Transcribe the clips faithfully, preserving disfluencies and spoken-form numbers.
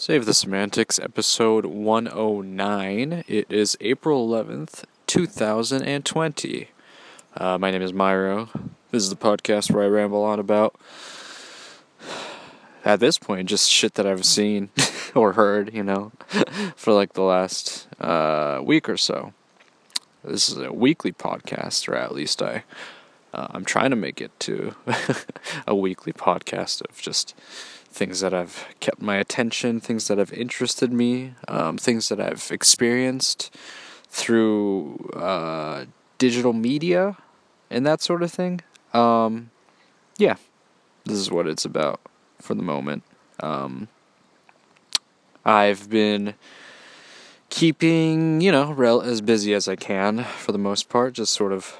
Save the Semantics, episode one oh nine. It is April eleventh, twenty twenty. Uh, my name is Myro. This is the podcast where I ramble on about, at this point, just shit that I've seen or heard, you know, for like the last uh, week or so. This is a weekly podcast, or at least I, uh, I'm trying to make it to a weekly podcast of just things that have kept my attention, things that have interested me, um, things that I've experienced through uh, digital media and that sort of thing. Um, yeah, this is what it's about for the moment. Um, I've been keeping, you know, rel- as busy as I can for the most part, just sort of,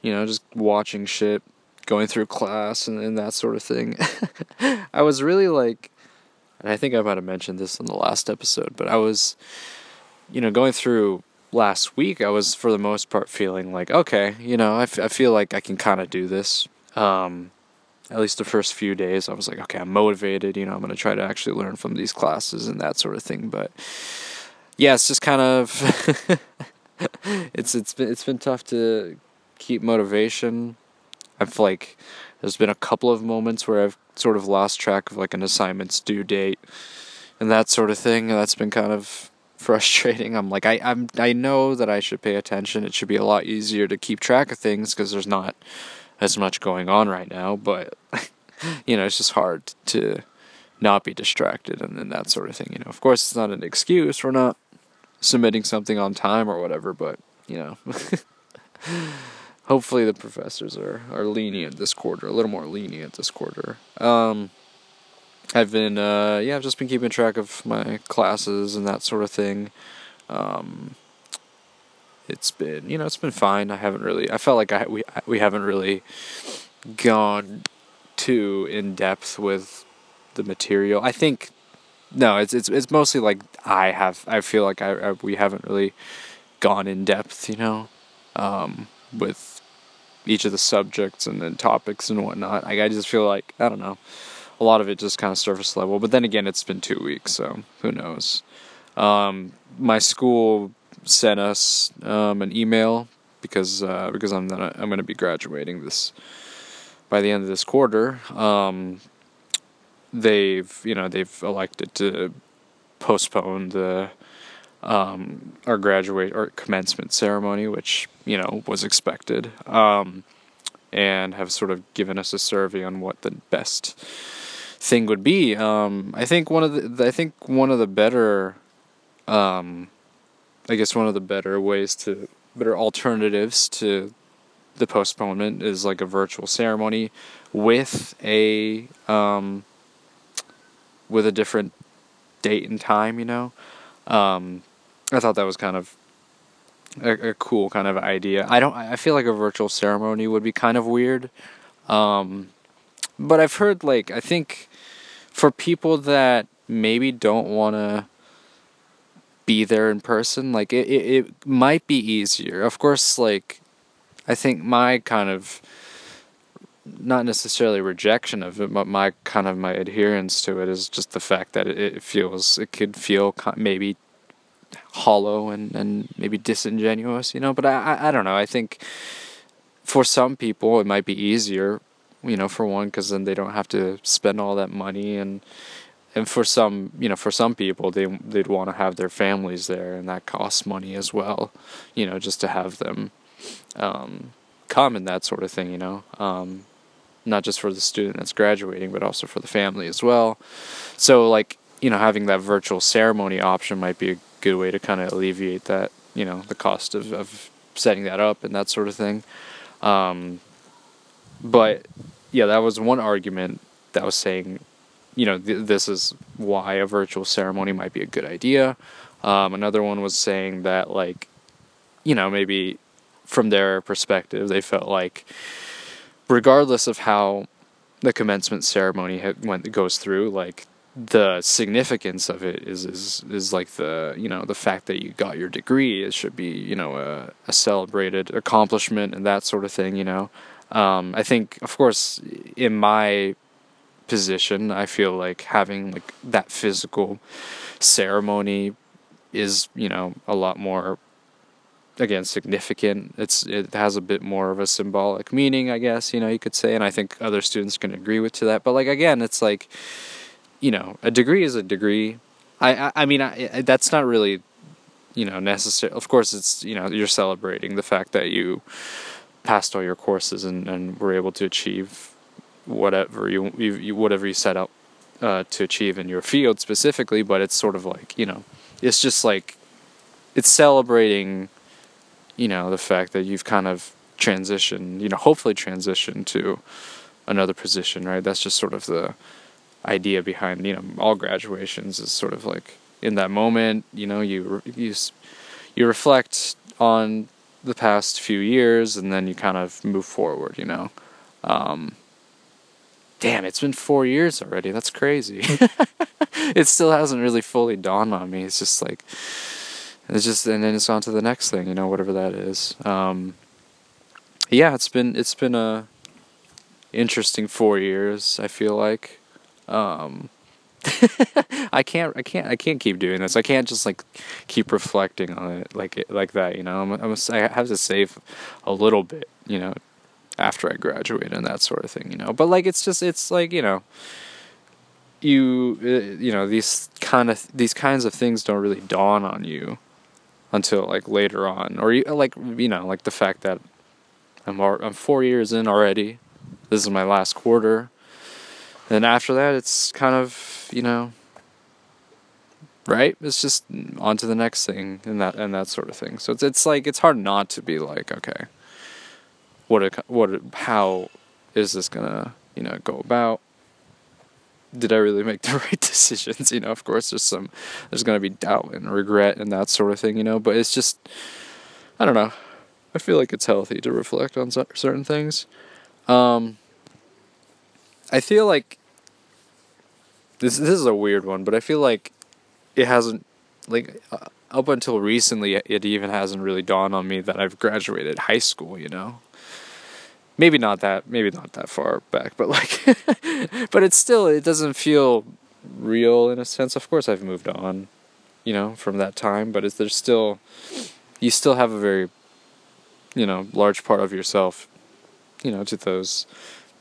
you know, just watching shit, going through class and, and that sort of thing. I was really like, and I think I might have mentioned this in the last episode, but I was, you know, going through last week, I was for the most part feeling like, okay, you know, I, f- I feel like I can kind of do this. Um, at least the first few days, I was like, okay, I'm motivated, you know, I'm going to try to actually learn from these classes and that sort of thing. But yeah, it's just kind of, it's, it's been, it's been tough to keep motivation. I've, like, there's been a couple of moments where I've sort of lost track of, like, an assignment's due date and that sort of thing, and that's been kind of frustrating. I'm like, I I'm, I know that I should pay attention. It should be a lot easier to keep track of things because there's not as much going on right now, but, you know, it's just hard to not be distracted and, and that sort of thing, you know. Of course, it's not an excuse for not submitting something on time or whatever, but, you know. Hopefully the professors are, are lenient this quarter, a little more lenient this quarter. Um, I've been, uh, yeah, I've just been keeping track of my classes and that sort of thing. Um, it's been, you know, it's been fine. I haven't really, I felt like I we we haven't really gone too in depth with the material. I think, no, it's it's it's mostly like I have, I feel like I, I we haven't really gone in depth, you know. Um, with each of the subjects and then topics and whatnot. I, I just feel like, I don't know, a lot of it just kind of surface level, but then again, it's been two weeks, so who knows. Um, my school sent us um, an email because uh, because I'm gonna, I'm going to be graduating this by the end of this quarter. Um, they've, you know, they've elected to postpone the Um, our graduate or commencement ceremony, which, you know, was expected, um, and have sort of given us a survey on what the best thing would be. Um, I think one of the, I think one of the better, um, I guess one of the better ways to, better alternatives to the postponement is like a virtual ceremony with a, um, with a different date and time, you know. Um, I thought that was kind of a, a cool kind of idea. I don't, I feel like a virtual ceremony would be kind of weird. Um, but I've heard, like, I think for people that maybe don't want to be there in person, like it, it, it might be easier. Of course, like, I think my kind of, not necessarily rejection of it, but my kind of my adherence to it is just the fact that it feels, it could feel maybe hollow and, and maybe disingenuous, you know, but I, I don't know. I think for some people it might be easier, you know, for one, because then they don't have to spend all that money. And, and for some, you know, for some people, they, they'd want to have their families there, and that costs money as well, you know, just to have them, um, come and that sort of thing, you know, um, not just for the student that's graduating, but also for the family as well. So, like, you know, having that virtual ceremony option might be a good way to kind of alleviate that, you know, the cost of, of setting that up and that sort of thing. Um, but, yeah, that was one argument that was saying, you know, th- this is why a virtual ceremony might be a good idea. Um, another one was saying that, like, you know, maybe from their perspective, they felt like, regardless of how the commencement ceremony went goes through, like, the significance of it is is is like the, you know, the fact that you got your degree. It should be, you know, a, a celebrated accomplishment and that sort of thing, you know. Um, I think, of course, in my position. I feel like having like that physical ceremony is, you know, a lot more, again, significant. It's it has a bit more of a symbolic meaning, I guess, you know, you could say, and I think other students can agree with to that. But like, again, it's like, you know, a degree is a degree. I I, I mean, I, I, that's not really, you know, necessary. Of course, it's, you know, you're celebrating the fact that you passed all your courses and, and were able to achieve whatever you, you, you whatever you set out uh, to achieve in your field specifically. But it's sort of like, you know, it's just like, it's celebrating, you know, the fact that you've kind of transitioned, you know, hopefully transitioned to another position, right? That's just sort of the idea behind, you know, all graduations is sort of like, in that moment, you know, you you you reflect on the past few years, and then you kind of move forward, you know. Um, damn, it's been four years already. That's crazy. It still hasn't really fully dawned on me. It's just like, it's just, and then it's on to the next thing, you know, whatever that is. Um, yeah, it's been it's been a interesting four years. I feel like. Um, I can't, I can't, I can't keep doing this. I can't just like keep reflecting on it like like that, you know. I'm, I'm, I have to save a little bit, you know, after I graduate and that sort of thing, you know. But like, it's just, it's like, you know, you, you know, these kind of these kinds of things don't really dawn on you until like later on, or you like, you know, like the fact that I'm I'm four years in already. This is my last quarter. And after that, it's kind of, you know, right? It's just on to the next thing and that and that sort of thing. So it's it's like, it's hard not to be like, okay, what a, what a, how is this gonna, you know, go about? Did I really make the right decisions? You know, of course, there's some there's gonna be doubt and regret and that sort of thing, you know. But it's just, I don't know. I feel like it's healthy to reflect on certain things. Um, I feel like this this is a weird one, but I feel like it hasn't, like, uh, up until recently, it even hasn't really dawned on me that I've graduated high school, you know? Maybe not that, maybe not that far back, but like, but it's still, it doesn't feel real in a sense. Of course, I've moved on, you know, from that time, but it's, there's still, you still have a very, you know, large part of yourself, you know, to those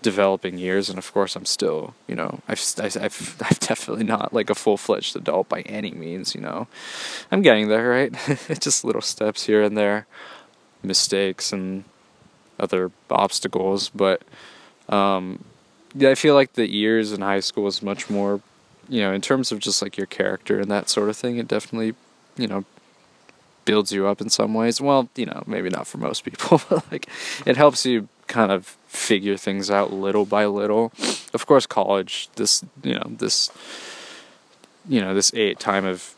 developing years. And of course, I'm still, you know, I've, I've, I've definitely not like a full-fledged adult by any means, you know. I'm getting there, right? Just little steps here and there, mistakes and other obstacles, but, um, yeah, I feel like the years in high school is much more, you know, in terms of just like your character and that sort of thing, it definitely, you know, builds you up in some ways. Well, you know, maybe not for most people, but like, it helps you kind of figure things out little by little. Of course, college, this, you know, this, you know, this eight time of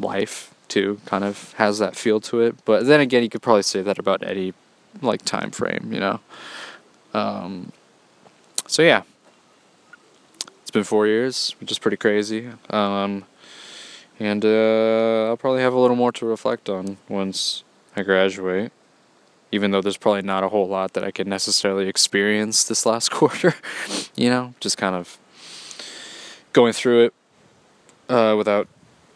life too, kind of has that feel to it. But then again, you could probably say that about any like time frame, you know? Um, so yeah, it's been four years, which is pretty crazy. Um, and, uh, I'll probably have a little more to reflect on once I graduate, even though there's probably not a whole lot that I can necessarily experience this last quarter, you know, just kind of going through it uh, without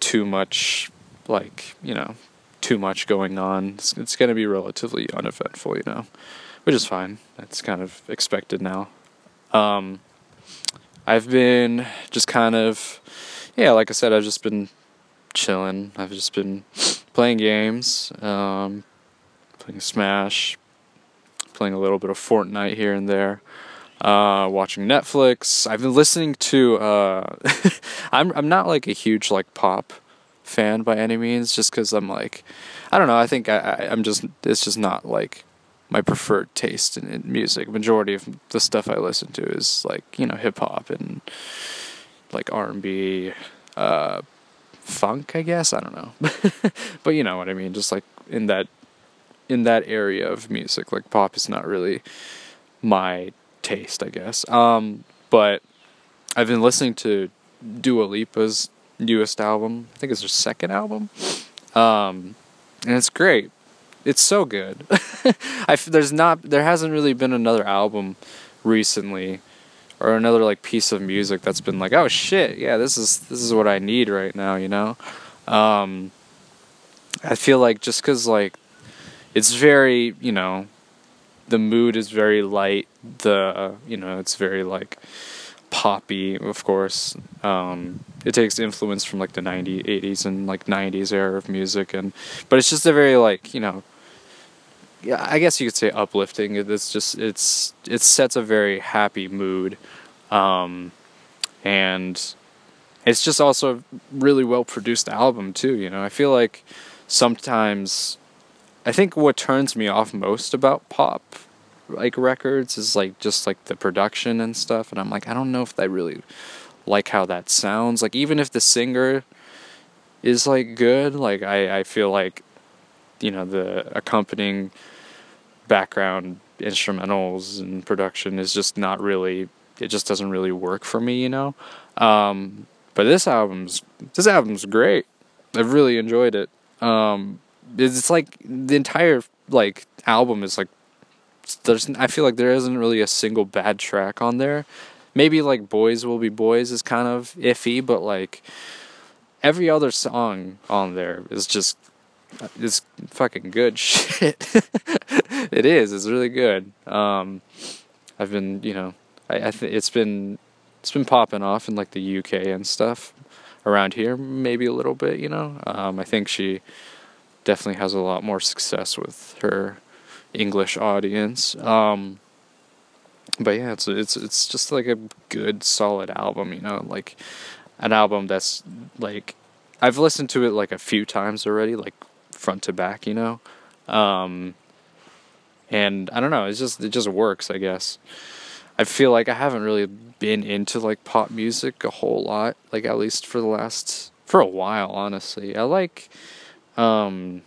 too much, like, you know, too much going on. It's, it's going to be relatively uneventful, you know, which is fine. That's kind of expected now. Um, I've been just kind of, yeah, like I said, I've just been chilling. I've just been playing games, um, playing Smash, playing a little bit of Fortnite here and there, uh, watching Netflix. I've been listening to, uh, I'm, I'm not like a huge like pop fan by any means, just cause I'm like, I don't know. I think I, I I'm just, it's just not like my preferred taste in, in music. Majority of the stuff I listen to is like, you know, hip hop and like R and B, uh, funk, I guess. I don't know, but you know what I mean? Just like in that, in that area of music, like pop is not really my taste, I guess. Um, but I've been listening to Dua Lipa's newest album. I think it's her second album. Um, and it's great. It's so good. I, there's not, there hasn't really been another album recently or another like piece of music that's been like, oh shit, yeah, this is this is what I need right now, you know. Um, I feel like just because like it's very, you know, the mood is very light. The you know it's very like poppy, of course. Um, it takes influence from like the nineties, eighties, and like nineties era of music, and but it's just a very like you know. Yeah, I guess you could say uplifting. It's just it's it sets a very happy mood, um, and it's just also a really well produced album too. You know, I feel like sometimes I think what turns me off most about pop like records is like just like the production and stuff. And I'm like, I don't know if I really like how that sounds. Like even if the singer is like good, like I I feel like, you know, the accompanying background instrumentals and production is just not really, it just doesn't really work for me, you know. Um, but this album's, this album's great. I've really enjoyed it. Um, it's like the entire like album is like, there's, I feel like there isn't really a single bad track on there. Maybe like Boys Will Be Boys is kind of iffy, but like every other song on there is just, it's fucking good shit. It is. It's really good. Um, I've been, you know, I, I think it's been, it's been popping off in like the U K and stuff around here, maybe a little bit, you know. Um, I think she definitely has a lot more success with her English audience. Um, but yeah, it's it's it's just like a good, solid album, you know, like an album that's like I've listened to it like a few times already, like front to back, you know, um, and I don't know, it's just, it just works, I guess. I feel like I haven't really been into, like, pop music a whole lot, like, at least for the last, for a while, honestly. I like, um,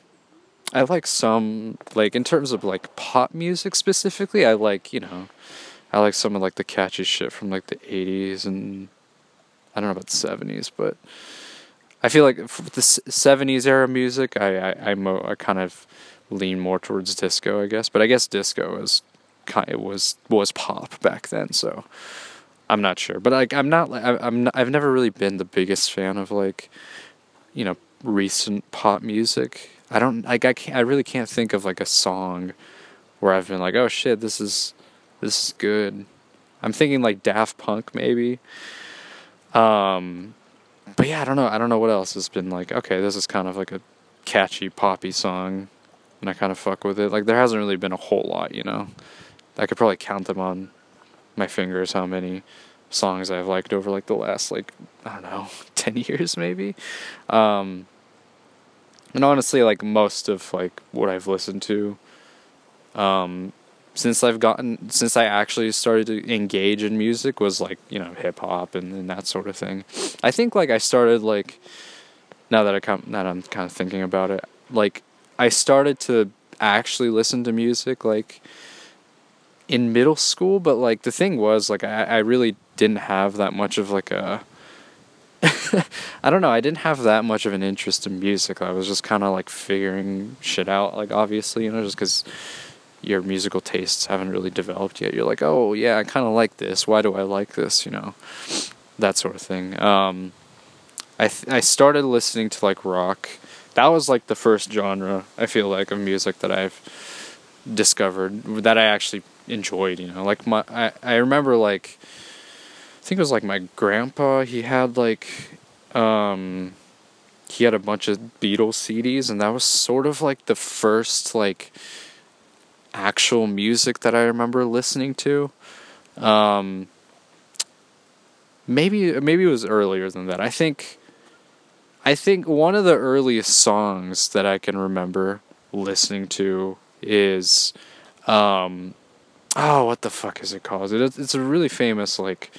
I like some, like, in terms of, like, pop music specifically, I like, you know, I like some of, like, the catchy shit from, like, the eighties and, I don't know about the seventies, but I feel like the seventies era music, I, I, I, mo- I kind of lean more towards disco, I guess. But I guess disco is kind of, was was pop back then, so I'm not sure. But like, I'm not, I, I'm not, I've never really been the biggest fan of like, you know, recent pop music. I don't like, I can't, I really can't think of like a song where I've been like, oh shit, this is this is good. I'm thinking like Daft Punk maybe. Um. But yeah, I don't know. I don't know what else has been like, okay, this is kind of like a catchy poppy song, and I kind of fuck with it. Like, there hasn't really been a whole lot, you know? I could probably count them on my fingers how many songs I've liked over, like, the last, like, I don't know, ten years maybe? Um, and honestly, like, most of, like, what I've listened to, um, since I've gotten, since I actually started to engage in music was like, you know, hip hop and, and that sort of thing. I think like I started like, now that I come, now that I'm kind of thinking about it, like I started to actually listen to music like in middle school. But like the thing was like, I, I really didn't have that much of like a, I don't know. I didn't have that much of an interest in music. I was just kind of like figuring shit out. Like obviously, you know, just cause your musical tastes haven't really developed yet. You're like, oh yeah, I kind of like this. Why do I like this? You know, that sort of thing. Um, I th- I started listening to like rock. That was like the first genre I feel like of music that I've discovered that I actually enjoyed. You know, like my I, I remember like I think it was like my grandpa. He had like um, he had a bunch of Beatles C Ds, and that was sort of like the first like actual music that I remember listening to. Um, maybe maybe it was earlier than that. I think I think one of the earliest songs that I can remember listening to is um, oh, what the fuck is it called? It, it's a really famous like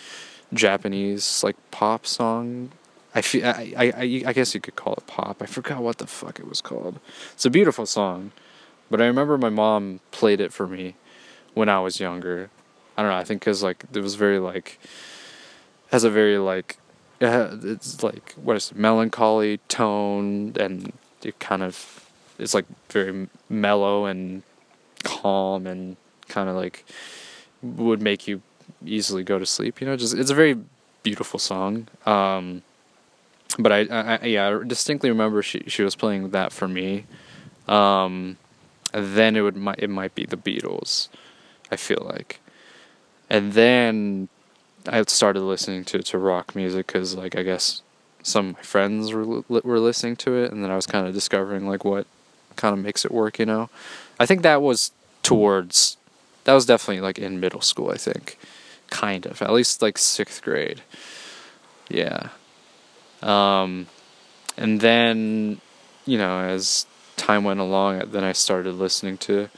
Japanese like pop song. I, feel, I, I, I, I guess you could call it pop. I forgot what the fuck it was called. It's a beautiful song. But I remember my mom played it for me when I was younger. I don't know, I think because, like, it was very, like, has a very, like, it's, like, what is it, melancholy tone, and it kind of, it's, like, very mellow and calm and kind of, like, would make you easily go to sleep. You know, just it's a very beautiful song. Um, but I, I, I yeah, I distinctly remember she she was playing that for me. Um, then it would it might be the Beatles, I feel like, and then I started listening to to rock music because, like, I guess some of my friends were were listening to it, and then I was kind of discovering like what kind of makes it work, you know. I think that was towards that was definitely like in middle school, I think, kind of at least like sixth grade, yeah. Um, and then, you know, as time went along, then I started listening to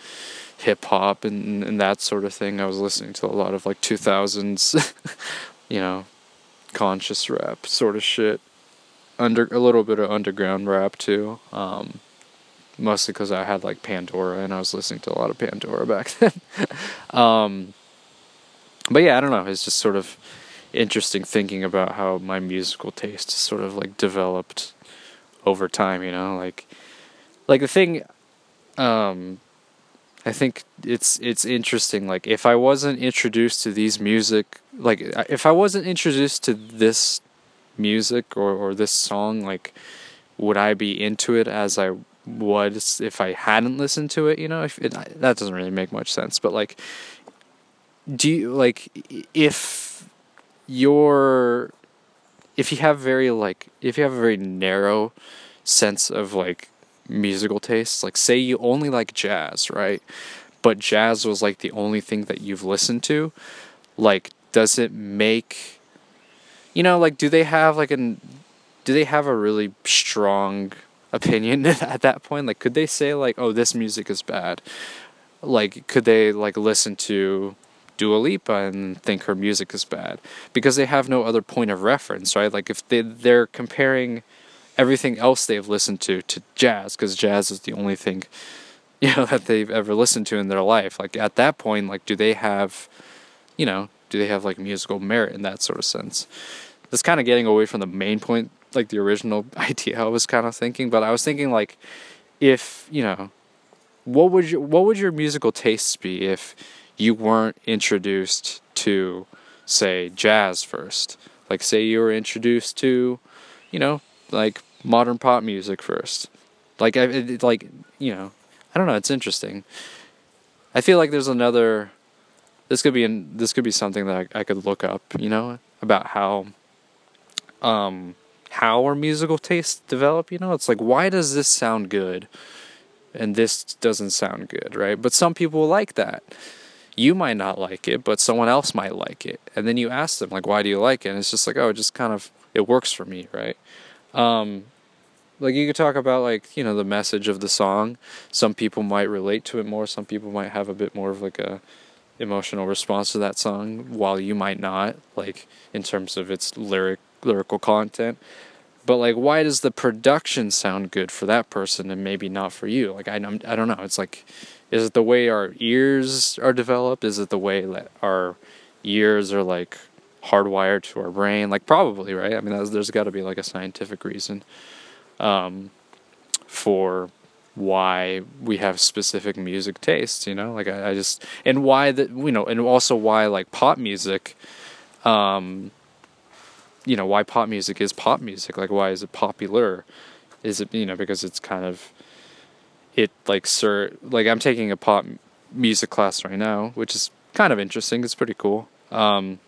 hip hop and and that sort of thing. I was listening to a lot of like two thousands, you know, conscious rap sort of shit, under a little bit of underground rap too. Um, mostly because I had like Pandora and I was listening to a lot of Pandora back then. um, but yeah, I don't know. It's just sort of interesting thinking about how my musical taste is sort of like developed over time. You know, like like the thing. Um, I think it's it's interesting, like, if I wasn't introduced to these music, like, if I wasn't introduced to this music or, or this song, like, would I be into it as I would if I hadn't listened to it, you know? If it, that doesn't really make much sense, but, like, do you, like, if you're, if you have very, like, if you have a very narrow sense of, like, musical tastes, like, say you only like jazz, right, but jazz was like the only thing that you've listened to, like, does it make, you know, like, do they have like an do they have a really strong opinion at that point? Like, could they say like, oh, this music is bad? Like, could they like listen to Dua Lipa and think her music is bad because they have no other point of reference, right? Like, if they they're comparing everything else they've listened to to jazz, because jazz is the only thing, you know, that they've ever listened to in their life, like, at that point, like, do they have, you know, do they have like musical merit in that sort of sense? That's kind of getting away from the main point, like the original idea I was kind of thinking, but I was thinking, like, if, you know, what would you what would your musical tastes be if you weren't introduced to, say, jazz first? Like, say you were introduced to, you know, like, modern pop music first. Like, I, it, like, you know, I don't know, it's interesting. I feel like there's another, this could be, in, this could be something that I, I could look up, you know, about how, um, how our musical tastes develop, you know? It's like, why does this sound good and this doesn't sound good, right? But some people like that. You might not like it, but someone else might like it. And then you ask them, like, why do you like it? And it's just like, oh, it just kind of, it works for me, right? Um, like, you could talk about, like, you know, the message of the song. Some people might relate to it more. Some people might have a bit more of, like, a emotional response to that song, while you might not, like, in terms of its lyric, lyrical content. But, like, why does the production sound good for that person and maybe not for you? Like, I, I don't know. It's like, is it the way our ears are developed? Is it the way that our ears are, like, hardwired to our brain? Like, probably, right? I mean, that's, there's got to be like a scientific reason um for why we have specific music tastes, you know? Like, I, I just and why that, you know, and also why, like, pop music, um you know, why pop music is pop music. Like, why is it popular? Is it, you know, because it's kind of it like sir like I'm taking a pop music class right now, which is kind of interesting. It's pretty cool. um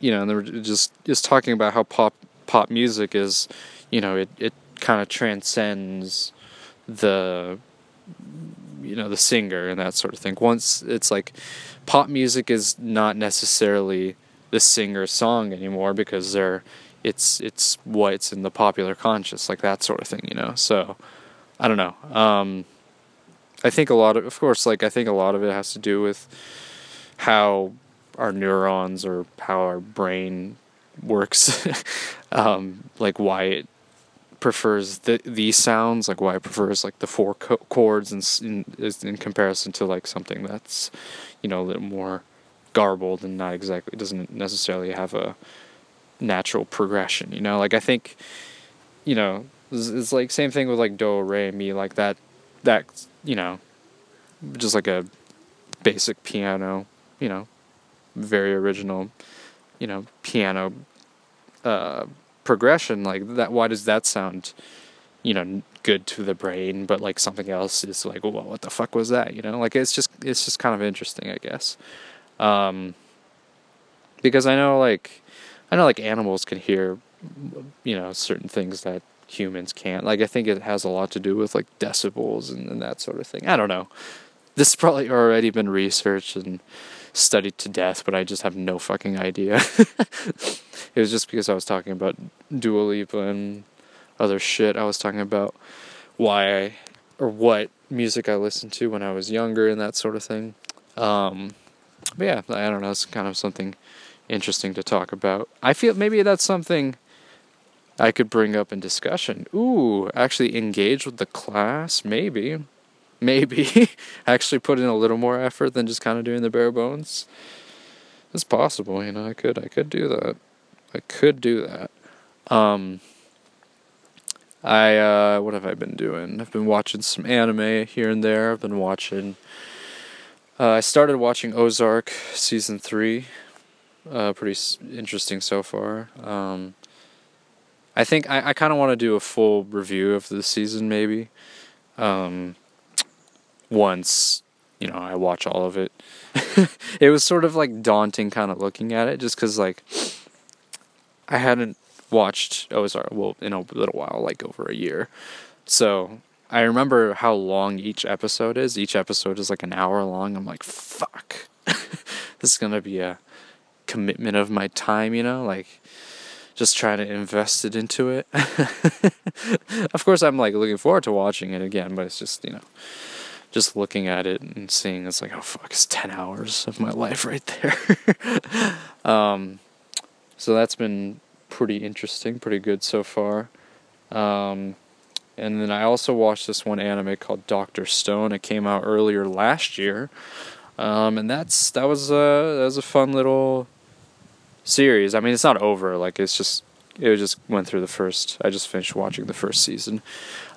You know, and they were just, just talking about how pop pop music is, you know, it, it kind of transcends the, you know, the singer and that sort of thing. Once it's like, pop music is not necessarily the singer's song anymore because they're, it's it's what's in the popular conscious, like that sort of thing, you know. So, I don't know. Um, I think a lot of, of course, like, I think a lot of it has to do with how our neurons or how our brain works, um, like why it prefers the, these sounds, like why it prefers like the four co- chords in, in, in comparison to like something that's, you know, a little more garbled and not exactly, doesn't necessarily have a natural progression, you know? Like, I think, you know, it's, it's like same thing with like do, re, mi, like that, that, you know, just like a basic piano, you know, very original, you know, piano uh, progression. Like that, why does that sound, you know, good to the brain, but like something else is like, well, what the fuck was that? You know, like it's just it's just kind of interesting, I guess. Um, because I know like I know like animals can hear, you know, certain things that humans can't. Like I think it has a lot to do with like decibels and, and that sort of thing. I don't know. This has probably already been researched and studied to death, but I just have no fucking idea. It was just because I was talking about Dua Lipa and other shit. I was talking about why I, or what music I listened to when I was younger and that sort of thing. Um, but yeah, I don't know. It's kind of something interesting to talk about. I feel maybe that's something I could bring up in discussion. Ooh, actually engage with the class, maybe. Maybe. Actually put in a little more effort than just kind of doing the bare bones. It's possible, you know, I could, I could do that. I could do that. Um, I, uh, what have I been doing? I've been watching some anime here and there. I've been watching, uh, I started watching Ozark season three. Uh, pretty s- interesting so far. Um, I think I, I kind of want to do a full review of the season, maybe. Um, once, you know, I watch all of it. It was sort of, like, daunting kind of looking at it, just because, like, I hadn't watched Ozark, well, in a little while, like, over a year. So, I remember how long each episode is. Each episode is, like, an hour long. I'm like, fuck. This is going to be a commitment of my time, you know? Like, just trying to invest it into it. Of course, I'm like looking forward to watching it again, but it's just, you know, just looking at it and seeing it's like, oh fuck, it's ten hours of my life right there. um, so that's been pretty interesting, pretty good so far. Um, and then I also watched this one anime called Doctor Stone. It came out earlier last year. Um, and that's, that was a, that was a fun little series. I mean, it's not over, like, it's just, it just went through the first, I just finished watching the first season.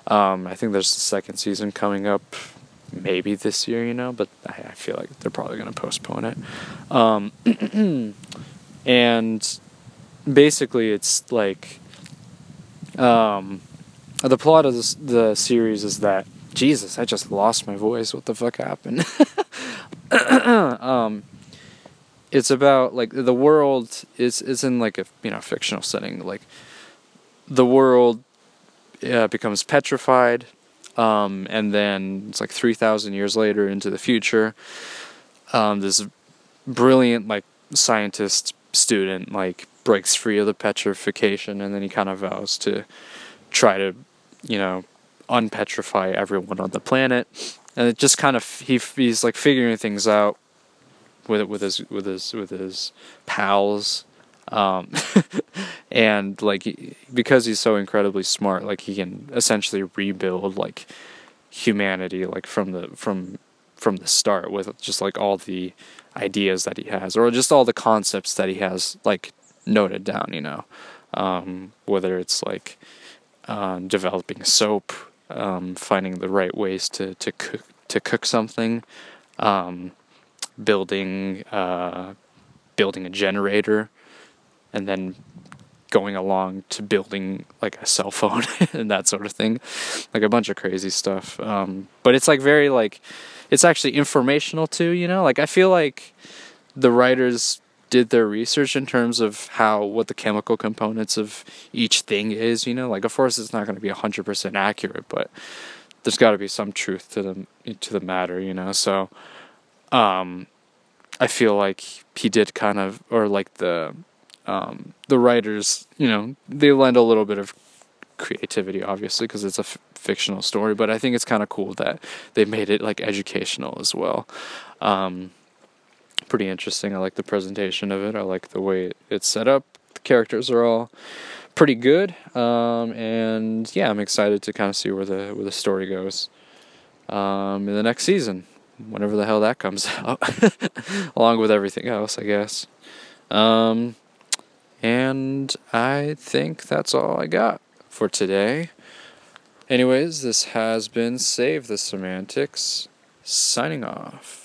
Um, I think there's the second season coming up maybe this year, you know, but I, I feel like they're probably going to postpone it. Um, and basically it's like, um, the plot of this, the series is that, Jesus, I just lost my voice, what the fuck happened? um, It's about, like, the world is, is in, like, a, you know, fictional setting. Like, the world uh, becomes petrified, um, and then it's, like, three thousand years later into the future, um, this brilliant, like, scientist student, like, breaks free of the petrification, and then he kind of vows to try to, you know, unpetrify everyone on the planet. And it just kind of, he he's, like, figuring things out with it, with his, with his, with his pals. Um, and like, he, because he's so incredibly smart, like he can essentially rebuild like humanity, like from the, from, from the start with just like all the ideas that he has, or just all the concepts that he has like noted down, you know, um, whether it's like, um, developing soap, um, finding the right ways to, to cook, to cook something, um, building uh building a generator, and then going along to building like a cell phone and that sort of thing, like a bunch of crazy stuff. Um but it's like very like, it's actually informational too, you know, like I feel like the writers did their research in terms of how, what the chemical components of each thing is, you know, like of course it's not going to be one hundred percent accurate, but there's got to be some truth to the to the matter, you know. So Um, I feel like he did kind of, or like the, um, the writers, you know, they lend a little bit of creativity, obviously, because it's a f- fictional story, but I think it's kind of cool that they made it, like, educational as well. Um, pretty interesting. I like the presentation of it. I like the way it's set up. The characters are all pretty good. Um, and yeah, I'm excited to kind of see where the, where the story goes, um, in the next season, whenever the hell that comes out, along with everything else, I guess. Um, and I think that's all I got for today. Anyways, this has been Save the Semantics, signing off.